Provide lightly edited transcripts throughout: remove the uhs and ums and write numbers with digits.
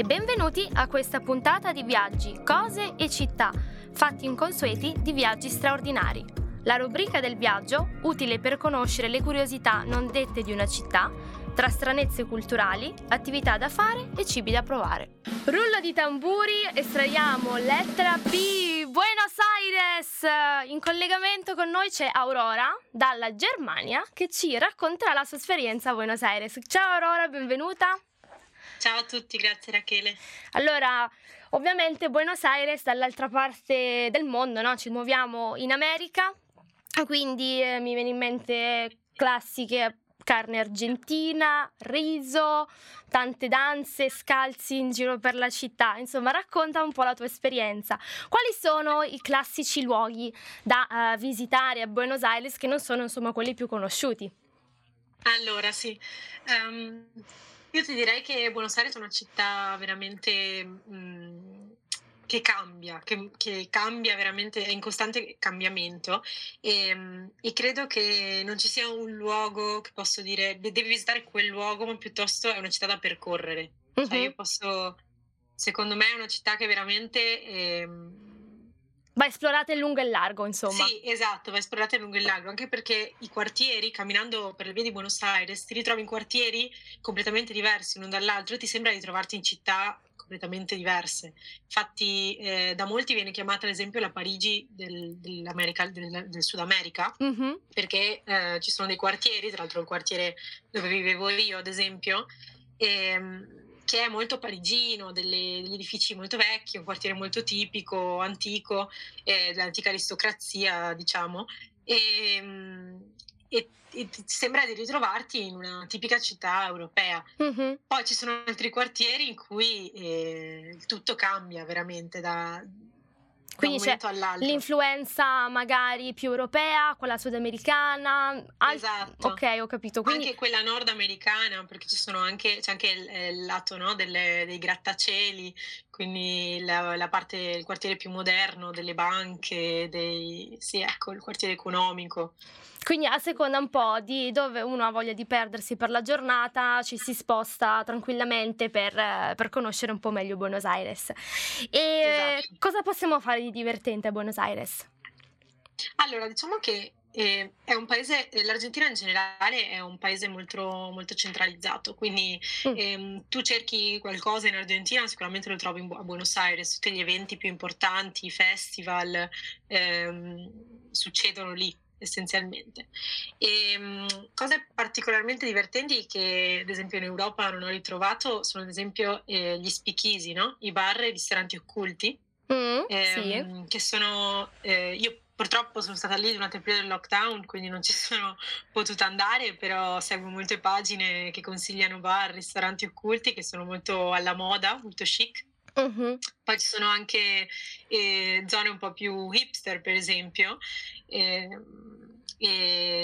e benvenuti a questa puntata di Viaggi, Cose e Città, fatti inconsueti di viaggi straordinari. La rubrica del viaggio, utile per conoscere le curiosità non dette di una città, tra stranezze culturali, attività da fare e cibi da provare. Rullo di tamburi, estraiamo lettera B, Buenos Aires! In collegamento con noi c'è Aurora, dalla Germania, che ci racconterà la sua esperienza a Buenos Aires. Ciao Aurora, benvenuta! Ciao a tutti, grazie Rachele. Allora, ovviamente Buenos Aires dall'altra parte del mondo, no? Ci muoviamo in America, quindi mi viene in mente classiche carne argentina, riso, tante danze, scalzi in giro per la città. Insomma, racconta un po' la tua esperienza. Quali sono i classici luoghi da visitare a Buenos Aires che non sono, insomma, quelli più conosciuti? Allora, sì. Io ti direi che Buenos Aires è una città veramente che cambia veramente, è in costante cambiamento e credo che non ci sia un luogo che posso dire devi visitare quel luogo, ma piuttosto è una città da percorrere. Uh-huh. Cioè secondo me è una città che veramente va esplorata in lungo e in largo, insomma. Sì, esatto, va esplorata in lungo e in largo, anche perché i quartieri, camminando per le vie di Buenos Aires, ti ritrovi in quartieri completamente diversi l'uno dall'altro e ti sembra di trovarti in città completamente diverse. Infatti da molti viene chiamata ad esempio la Parigi del Sud America, mm-hmm. perché ci sono dei quartieri, tra l'altro il quartiere dove vivevo io ad esempio, che è molto parigino, degli edifici molto vecchi, un quartiere molto tipico, antico, l'antica aristocrazia, diciamo, e ti sembra di ritrovarti in una tipica città europea. Mm-hmm. Poi ci sono altri quartieri in cui tutto cambia veramente quindi c'è l'influenza magari più europea, quella sudamericana. Esatto. Ok, ho capito. Quindi anche quella nordamericana, perché c'è anche il lato, no, dei grattacieli, quindi la parte, il quartiere più moderno, delle banche, sì, ecco, il quartiere economico. Quindi a seconda un po' di dove uno ha voglia di perdersi per la giornata, ci si sposta tranquillamente per conoscere un po' meglio Buenos Aires. E esatto. Cosa possiamo fare di divertente a Buenos Aires? Allora, diciamo che è un paese, l'Argentina in generale è un paese molto, molto centralizzato, quindi tu cerchi qualcosa in Argentina sicuramente lo trovi a Buenos Aires, tutti gli eventi più importanti, i festival succedono lì essenzialmente. Cose particolarmente divertenti che ad esempio in Europa non ho ritrovato sono ad esempio gli speakeasy, no? I bar e i ristoranti occulti, sì. Che sono io purtroppo sono stata lì durante il periodo del lockdown, quindi non ci sono potuta andare, però seguo molte pagine che consigliano bar, ristoranti occulti che sono molto alla moda, molto chic. Uh-huh. Poi ci sono anche zone un po' più hipster, per esempio, e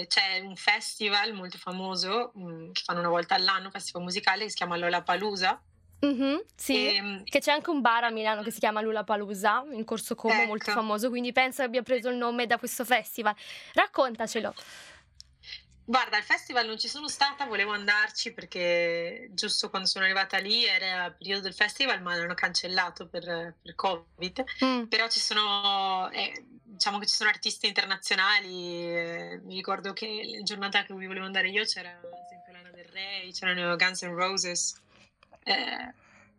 c'è un festival molto famoso che fanno una volta all'anno, un festival musicale che si chiama Lollapalooza. Mm-hmm, sì, che c'è anche un bar a Milano che si chiama Lollapalooza, in Corso Como, ecco. Molto famoso, quindi penso abbia preso il nome da questo festival. Raccontacelo. Guarda, al festival non ci sono stata, volevo andarci perché giusto quando sono arrivata lì era il periodo del festival, ma l'hanno cancellato per Covid. Però ci sono diciamo che ci sono artisti internazionali, mi ricordo che la giornata che volevo andare io c'era ad esempio Lana del Rey, c'erano Guns N' Roses,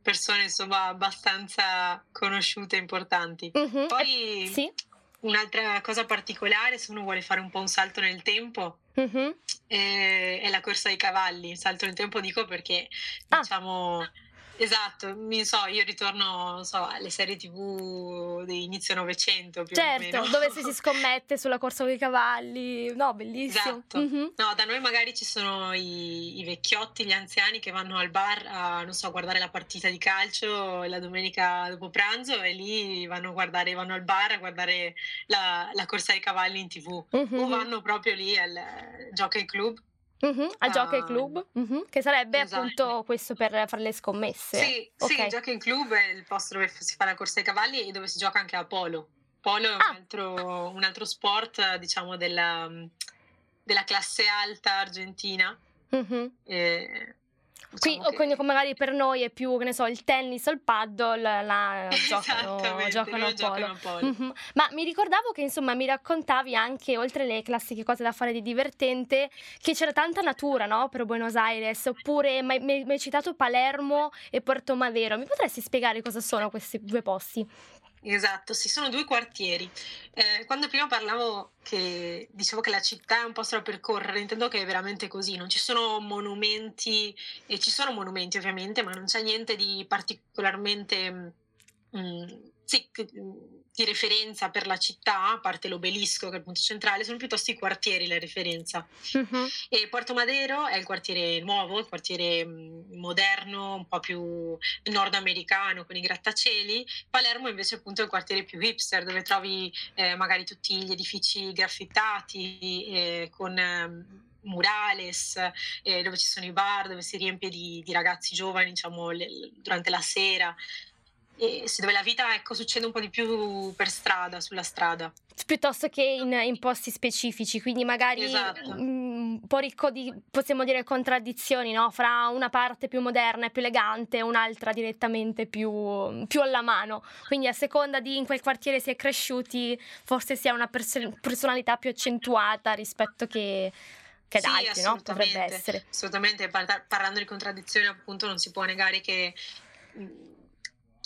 persone insomma abbastanza conosciute e importanti. Mm-hmm. Poi sì. Un'altra cosa particolare, se uno vuole fare un po' un salto nel tempo, mm-hmm. È la corsa ai cavalli. Salto nel tempo dico perché diciamo esatto, io ritorno alle serie TV di inizio Novecento più o meno, dove si scommette sulla corsa con i cavalli. No, bellissimo. Esatto. Mm-hmm. No, da noi magari ci sono i vecchiotti, gli anziani che vanno al bar a guardare la partita di calcio la domenica dopo pranzo, e lì vanno al bar a guardare la corsa ai cavalli in TV. Mm-hmm. O vanno proprio lì al Jockey Club. Uh-huh, a Jockey Club, uh-huh, che sarebbe esatto. Appunto questo per fare le scommesse. Sì, okay. Sì, il Jockey Club è il posto dove si fa la corsa ai cavalli e dove si gioca anche a polo. Polo è un altro sport, diciamo, della classe alta argentina. Uh-huh. Diciamo qui, che... o magari per noi è più, che ne so, il tennis o il paddle, la giocano a polo. Mm-hmm. Ma mi ricordavo che, insomma, mi raccontavi anche, oltre le classiche cose da fare di divertente, che c'era tanta natura, no, per Buenos Aires, oppure mi hai citato Palermo e Porto Madero. Mi potresti spiegare cosa sono questi due posti? Esatto, sì, sono due quartieri. Quando prima parlavo che dicevo che la città è un posto da percorrere, intendo che è veramente così, non ci sono monumenti, e ci sono monumenti ovviamente, ma non c'è niente di particolarmente di referenza per la città, a parte l'obelisco che è il punto centrale, sono piuttosto i quartieri la referenza. Uh-huh. E Porto Madero è il quartiere nuovo, il quartiere moderno, un po' più nordamericano con i grattacieli. Palermo invece appunto è il quartiere più hipster, dove trovi magari tutti gli edifici graffitati con... murales, dove ci sono i bar, dove si riempie di ragazzi giovani, diciamo, durante la sera. E dove la vita, ecco, succede un po' di più per strada, sulla strada, piuttosto che in posti specifici, quindi magari esatto. Un po' ricco di, possiamo dire, contraddizioni, no? Fra una parte più moderna e più elegante e un'altra direttamente più alla mano, quindi a seconda di in quel quartiere si è cresciuti, forse si ha una personalità più accentuata rispetto che sì, ad altri, no? Potrebbe essere assolutamente, parlando di contraddizioni appunto non si può negare che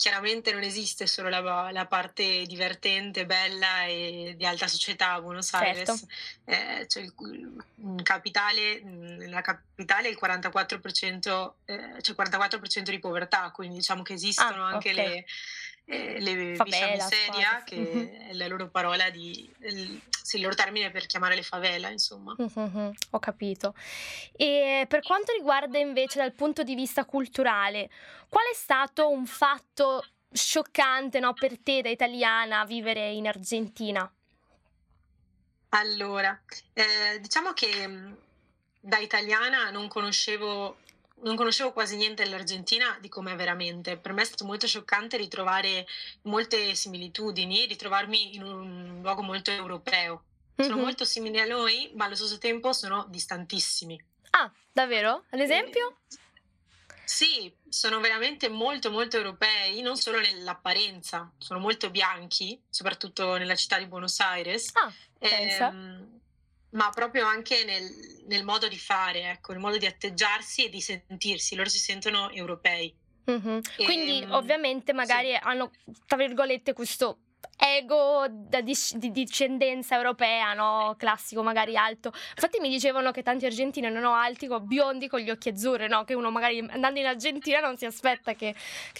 chiaramente non esiste solo la parte divertente, bella e di alta società a Buenos Aires. Certo. Cioè la capitale è il 44%, cioè 44% di povertà, quindi diciamo che esistono anche le favela, miseria, che è la loro parola il loro termine per chiamare le favela, insomma. Mm-hmm, ho capito. E per quanto riguarda invece dal punto di vista culturale, qual è stato un fatto scioccante, no, per te da italiana vivere in Argentina? Allora, diciamo che da italiana non conoscevo quasi niente dell'Argentina, di com'è veramente. Per me è stato molto scioccante ritrovare molte similitudini e ritrovarmi in un luogo molto europeo. Sono molto simili a noi, ma allo stesso tempo sono distantissimi. Ah, davvero? Ad esempio? Sì, sono veramente molto molto europei, non solo nell'apparenza. Sono molto bianchi, soprattutto nella città di Buenos Aires. Ah, pensa. Ma proprio anche nel modo di fare, ecco, nel modo di atteggiarsi e di sentirsi. Loro si sentono europei. Mm-hmm. Quindi ovviamente magari sì. Hanno, tra virgolette, questo ego di discendenza europea, no? Classico, magari alto. Infatti mi dicevano che tanti argentini erano alti, biondi con gli occhi azzurri, no? Che uno magari andando in Argentina non si aspetta che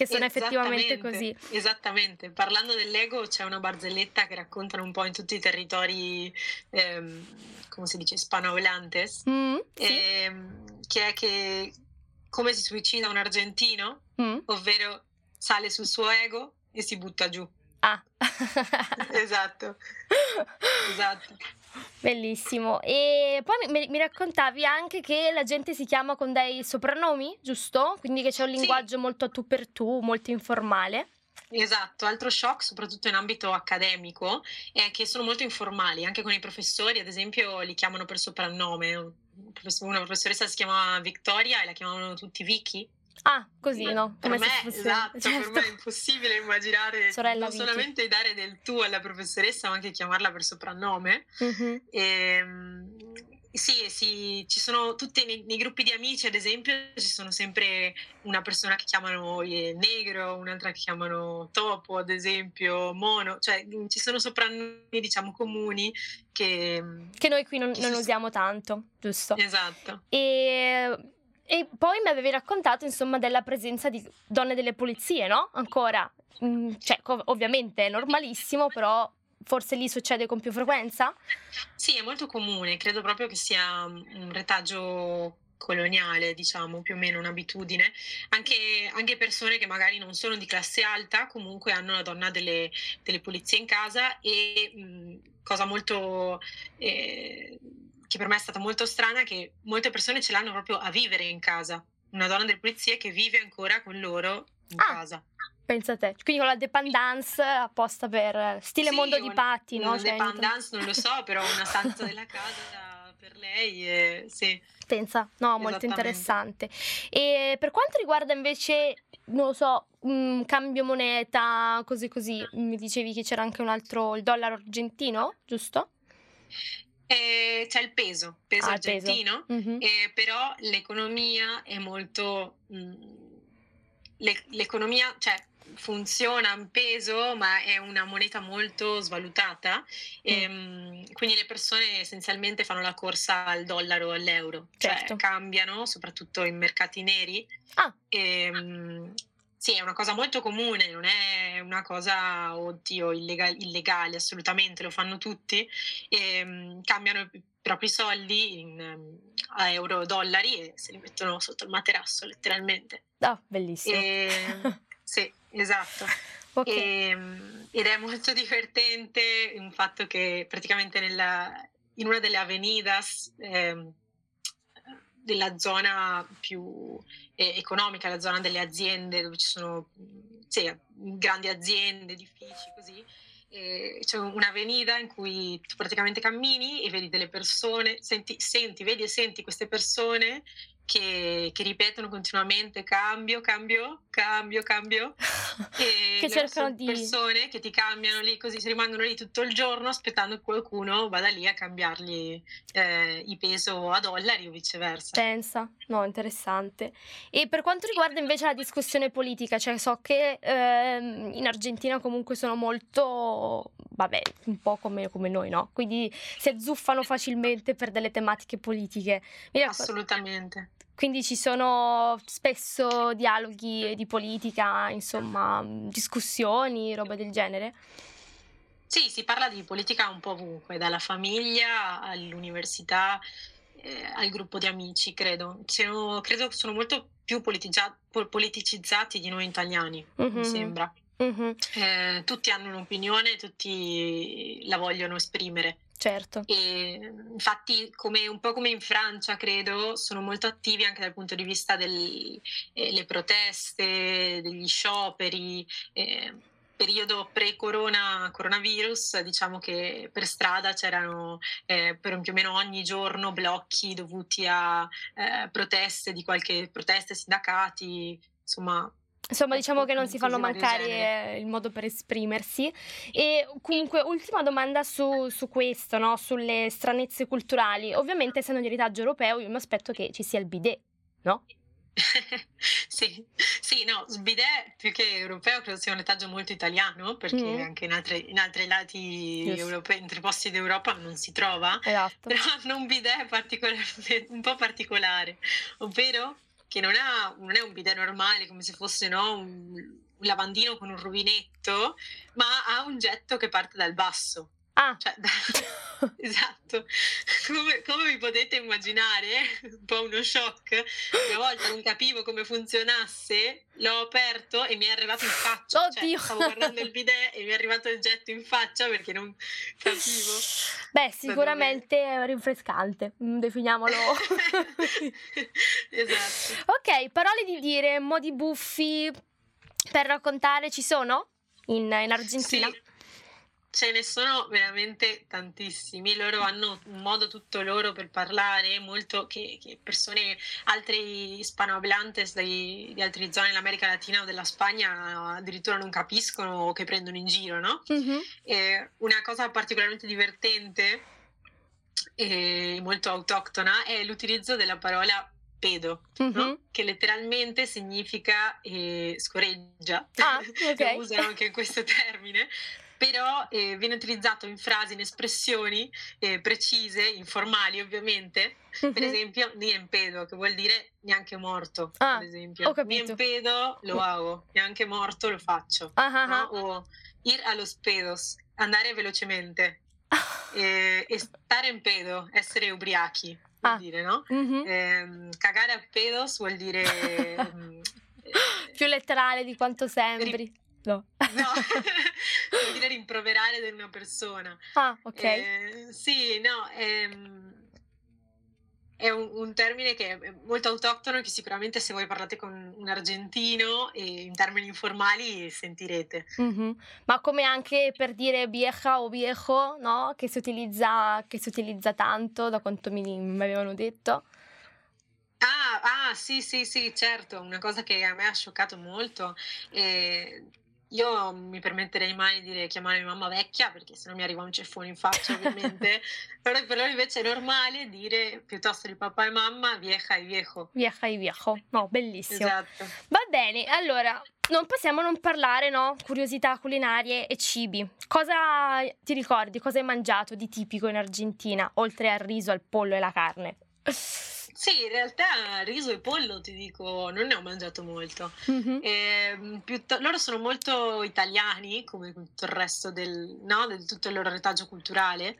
sono effettivamente così. Esattamente. Parlando dell'ego c'è una barzelletta che raccontano un po' in tutti i territori, come si dice, hispanohablantes, che è che come si suicida un argentino, ovvero sale sul suo ego e si butta giù. Ah. Esatto. Bellissimo. E poi mi raccontavi anche che la gente si chiama con dei soprannomi, giusto? Quindi che c'è un linguaggio molto a tu per tu, molto informale. Esatto, altro shock, soprattutto in ambito accademico, è che sono molto informali, anche con i professori, ad esempio li chiamano per soprannome. Una professoressa si chiama Victoria e la chiamavano tutti Vicky. Ah, così, no? Come per me, esatto, certo. Per me è impossibile immaginare Sorella non Vicky. Solamente dare del tu alla professoressa, ma anche chiamarla per soprannome. Mm-hmm. Sì, ci sono tutti nei gruppi di amici, ad esempio, ci sono sempre una persona che chiamano negro, un'altra che chiamano topo, ad esempio, mono, cioè ci sono soprannomi, diciamo, comuni che noi qui non usiamo tanto, giusto? Esatto. E poi mi avevi raccontato, insomma, della presenza di donne delle polizie, no? Ancora, cioè, ovviamente è normalissimo, però forse lì succede con più frequenza? Sì, è molto comune, credo proprio che sia un retaggio coloniale, diciamo, più o meno un'abitudine. Anche persone che magari non sono di classe alta, comunque hanno la donna delle polizie in casa e cosa molto... che per me è stata molto strana, che molte persone ce l'hanno proprio a vivere in casa. Una donna delle polizie che vive ancora con loro in casa. Pensa te, quindi con la dépendance apposta per stile mondo di Patti, no? Una dépendance non lo so, però una stanza della casa per lei, e sì. Pensa, no, molto interessante. E per quanto riguarda invece, non lo so, cambio moneta, cose così, mi dicevi che c'era anche un altro, il dollaro argentino, giusto? C'è il peso argentino, peso. Mm-hmm. Però l'economia è molto... l'economia, cioè, funziona in peso, ma è una moneta molto svalutata, quindi le persone essenzialmente fanno la corsa al dollaro o all'euro, certo. Cioè cambiano, soprattutto in mercati neri. Sì, è una cosa molto comune, non è una cosa, oddio, illegale, assolutamente, lo fanno tutti, cambiano i propri soldi a euro, dollari, e se li mettono sotto il materasso, letteralmente. Ah, oh, bellissimo. Sì, esatto. Okay. Ed è molto divertente il fatto che praticamente in una delle avenidas della zona più economica, la zona delle aziende, dove ci sono grandi aziende, edifici, così, c'è un'avenida in cui tu praticamente cammini e vedi delle persone, vedi e senti queste persone che ripetono continuamente cambio e che cercano di persone che ti cambiano lì, così si rimangono lì tutto il giorno aspettando che qualcuno vada lì a cambiargli i peso a dollari o viceversa. Pensa, no, interessante. E per quanto riguarda invece la discussione politica, cioè so che in Argentina comunque sono molto, vabbè, un po' come noi, no? Quindi si azzuffano facilmente per delle tematiche politiche. Assolutamente. Quindi ci sono spesso dialoghi di politica, insomma, discussioni, roba del genere? Sì, si parla di politica un po' ovunque, dalla famiglia all'università, al gruppo di amici, credo. Credo che sono molto più politicizzati di noi italiani, mm-hmm. mi sembra. Mm-hmm. Tutti hanno un'opinione, tutti la vogliono esprimere. Certo. E infatti, un po' come in Francia, credo, sono molto attivi anche dal punto di vista delle proteste, degli scioperi. Periodo pre-coronavirus, diciamo che per strada c'erano per più o meno ogni giorno blocchi dovuti a proteste, sindacati, insomma. Insomma, diciamo che non si fanno mancare il modo per esprimersi. E comunque, ultima domanda su questo, no? Sulle stranezze culturali. Ovviamente, essendo di retaggio europeo, io mi aspetto che ci sia il bidet, no? Sì, no, bidet più che europeo credo sia un retaggio molto italiano, perché anche in altri lati europei, in altri posti d'Europa non si trova. Esatto. Però hanno un bidet un po' particolare, ovvero che non è un bidet normale, come se fosse, no, un lavandino con un rubinetto, ma ha un getto che parte dal basso. Ah. Cioè, esatto, come vi potete immaginare, un po' uno shock. Una volta non capivo come funzionasse, l'ho aperto e mi è arrivato in faccia. Oddio. Cioè, stavo guardando il bidet e mi è arrivato il getto in faccia perché non capivo. Beh, sicuramente è rinfrescante, definiamolo. Esatto. Ok, parole di dire, modi buffi per raccontare ci sono in Argentina? Sì. Ce ne sono veramente tantissimi, loro hanno un modo tutto loro per parlare, molto che persone, altri hispanohablantes di altre zone dell'America Latina o della Spagna addirittura non capiscono o che prendono in giro, no? Mm-hmm. Una cosa particolarmente divertente e molto autoctona è l'utilizzo della parola pedo, mm-hmm. no? Che letteralmente significa scoreggia, okay. Usano anche questo termine. Però viene utilizzato in frasi, in espressioni precise, informali ovviamente, mm-hmm. per esempio nien pedo, che vuol dire neanche morto, ad esempio. Nien pedo lo hago, neanche morto lo faccio, no? O ir a los pedos, andare velocemente, e stare in pedo, essere ubriachi, vuol dire, no? Mm-hmm. Cagare a pedos vuol dire... più letterale di quanto sembri. No, vuol dire rimproverare di una persona. Ah, ok. Sì, no, è un termine che è molto autoctono e che sicuramente se voi parlate con un argentino e in termini informali sentirete. Mm-hmm. Ma come anche per dire vieja o viejo, no? Che si utilizza tanto, da quanto mi avevano detto. Ah, sì, certo, una cosa che a me ha scioccato molto. Io mi permetterei mai di chiamare mia mamma vecchia, perché se no mi arriva un ceffone in faccia, ovviamente. Però per loro invece è normale dire, piuttosto di papà e mamma, vieja e viejo. Vieja e viejo, no, bellissimo. Esatto. Va bene, allora, non possiamo non parlare, no? Curiosità culinarie e cibi. Cosa ti ricordi, cosa hai mangiato di tipico in Argentina, oltre al riso, al pollo e alla carne? Sì, in realtà riso e pollo, ti dico, non ne ho mangiato molto. Mm-hmm. Loro sono molto italiani, come tutto il resto del tutto il loro retaggio culturale,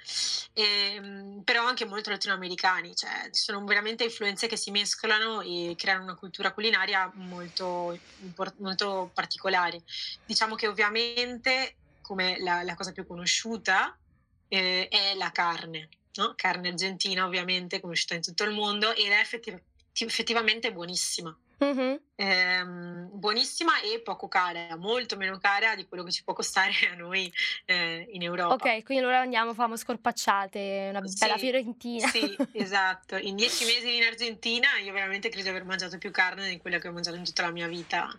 però anche molto latinoamericani, cioè ci sono veramente influenze che si mescolano e creano una cultura culinaria molto, molto particolare. Diciamo che ovviamente, come la cosa più conosciuta, è la carne. No? Carne argentina, ovviamente conosciuta in tutto il mondo, ed è effettivamente buonissima. Mm-hmm. Buonissima e poco cara, molto meno cara di quello che ci può costare a noi in Europa. Ok, quindi allora famo scorpacciate, una bella fiorentina. Sì, esatto. In 10 mesi in Argentina io veramente credo di aver mangiato più carne di quella che ho mangiato in tutta la mia vita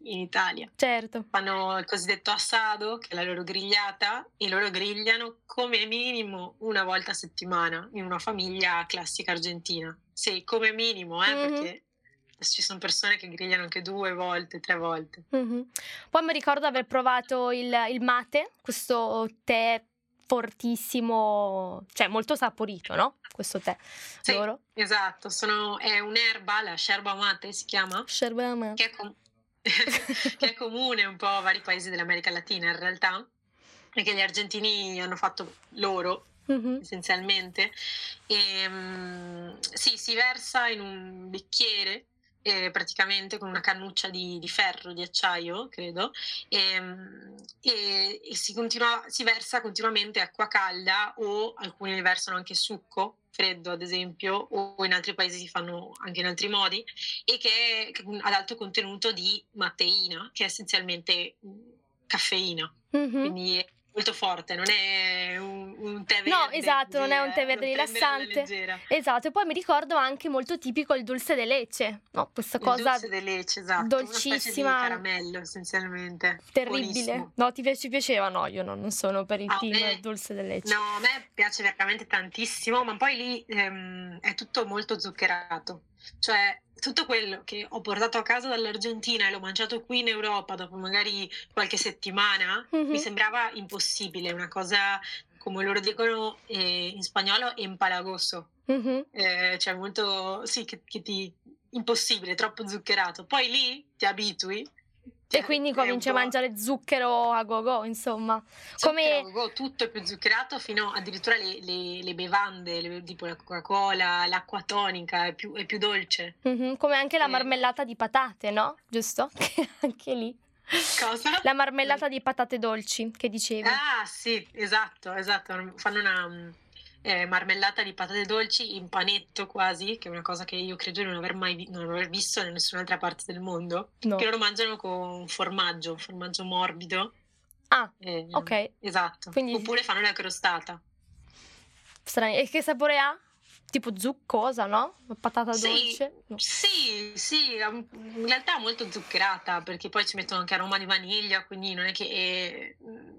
in Italia. Certo. Fanno il cosiddetto assado, che è la loro grigliata, e loro grigliano come minimo una volta a settimana in una famiglia classica argentina. Sì, come minimo, mm-hmm. Perché ci sono persone che grigliano anche 2 volte, 3 volte. Mm-hmm. Poi mi ricordo aver provato il mate, questo tè fortissimo, cioè molto saporito, no? Questo tè. Sì, loro. Esatto, è un'erba, la yerba mate si chiama. Yerba mate. Che è comune un po' a vari paesi dell'America Latina in realtà, e che gli argentini hanno fatto loro. Mm-hmm. Essenzialmente. Sì, si versa in un bicchiere, praticamente con una cannuccia di ferro, di acciaio, credo, e si versa continuamente acqua calda, o alcuni versano anche succo freddo, ad esempio, o in altri paesi si fanno anche in altri modi, e che ad alto contenuto di mateina, che è essenzialmente caffeina. Mm-hmm. Quindi è molto forte, non è un tè verde. No, esatto, non è un tè verde rilassante. Esatto, e poi mi ricordo anche molto tipico il dulce de leche, no? Questa cosa dulce de leche, esatto, dolcissima, una specie di caramello essenzialmente. Terribile. Buonissimo. No, ci piaceva? No, io non sono per il team del dulce de leche. No, a me piace veramente tantissimo, ma poi lì è tutto molto zuccherato. Cioè, tutto quello che ho portato a casa dall'Argentina e l'ho mangiato qui in Europa dopo magari qualche settimana, mm-hmm. mi sembrava impossibile, una cosa, come loro dicono in spagnolo, empalagoso. Mm-hmm. Cioè molto, sì, impossibile, troppo zuccherato. Poi lì ti abitui. E quindi cominci a mangiare zucchero a go-go, insomma. Come tutto è più zuccherato, fino addirittura le bevande, tipo la Coca-Cola, l'acqua tonica, è più dolce. Mm-hmm, come anche la marmellata di patate, no? Giusto? Anche lì. Cosa? La marmellata di patate dolci, che dicevi. Ah, sì, esatto. Fanno una marmellata di patate dolci in panetto quasi, che è una cosa che io credo di non aver visto da nessun'altra parte del mondo, no. Che loro mangiano con formaggio, un formaggio morbido. Ah, ok. Esatto. Quindi... Oppure fanno la crostata. Strani. E che sapore ha? Tipo zuccosa, no? Patata dolce? No. Sì, in realtà molto zuccherata, perché poi ci mettono anche aroma di vaniglia, quindi non è che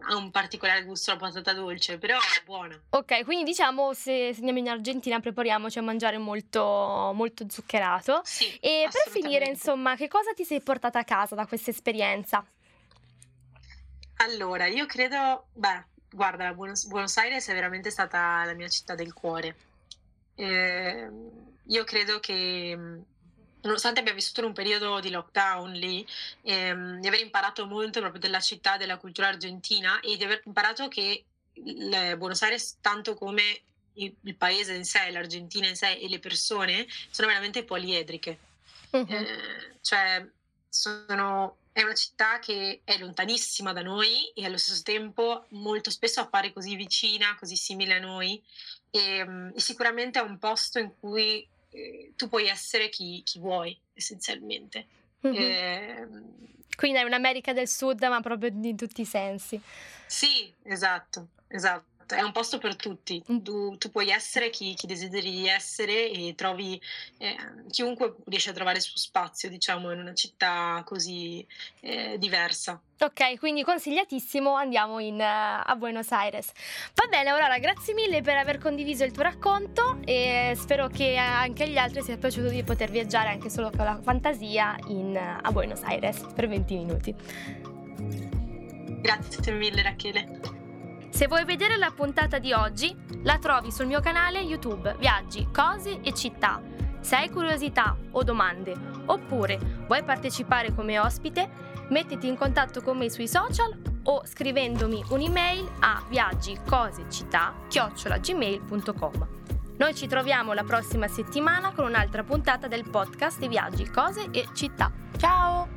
ha un particolare gusto la patata dolce, però è buona. Ok, quindi diciamo se andiamo in Argentina prepariamoci a mangiare molto, molto zuccherato. Sì, e per finire, insomma, che cosa ti sei portata a casa da questa esperienza? Allora, io credo, guarda, Buenos Aires è veramente stata la mia città del cuore. Io credo che, nonostante abbia vissuto in un periodo di lockdown lì, di aver imparato molto proprio della città, della cultura argentina, e di aver imparato che Buenos Aires, tanto come il paese in sé, l'Argentina in sé e le persone, sono veramente poliedriche. Uh-huh. È una città che è lontanissima da noi e allo stesso tempo molto spesso appare così vicina, così simile a noi. E sicuramente è un posto in cui tu puoi essere chi vuoi, essenzialmente. Mm-hmm. Quindi è un'America del Sud, ma proprio in tutti i sensi. Sì, esatto. È un posto per tutti, tu puoi essere chi desideri di essere e trovi chiunque riesce a trovare il suo spazio, diciamo, in una città così diversa. Ok, quindi consigliatissimo, andiamo a Buenos Aires. Va bene, Aurora, grazie mille per aver condiviso il tuo racconto e spero che anche agli altri sia piaciuto di poter viaggiare anche solo con la fantasia a Buenos Aires per 20 minuti. Grazie mille, Rachele. Se vuoi vedere la puntata di oggi, la trovi sul mio canale YouTube Viaggi, Cose e Città. Se hai curiosità o domande, oppure vuoi partecipare come ospite, mettiti in contatto con me sui social o scrivendomi un'email a viaggicosecittà@gmail.com. Noi ci troviamo la prossima settimana con un'altra puntata del podcast di Viaggi, Cose e Città. Ciao!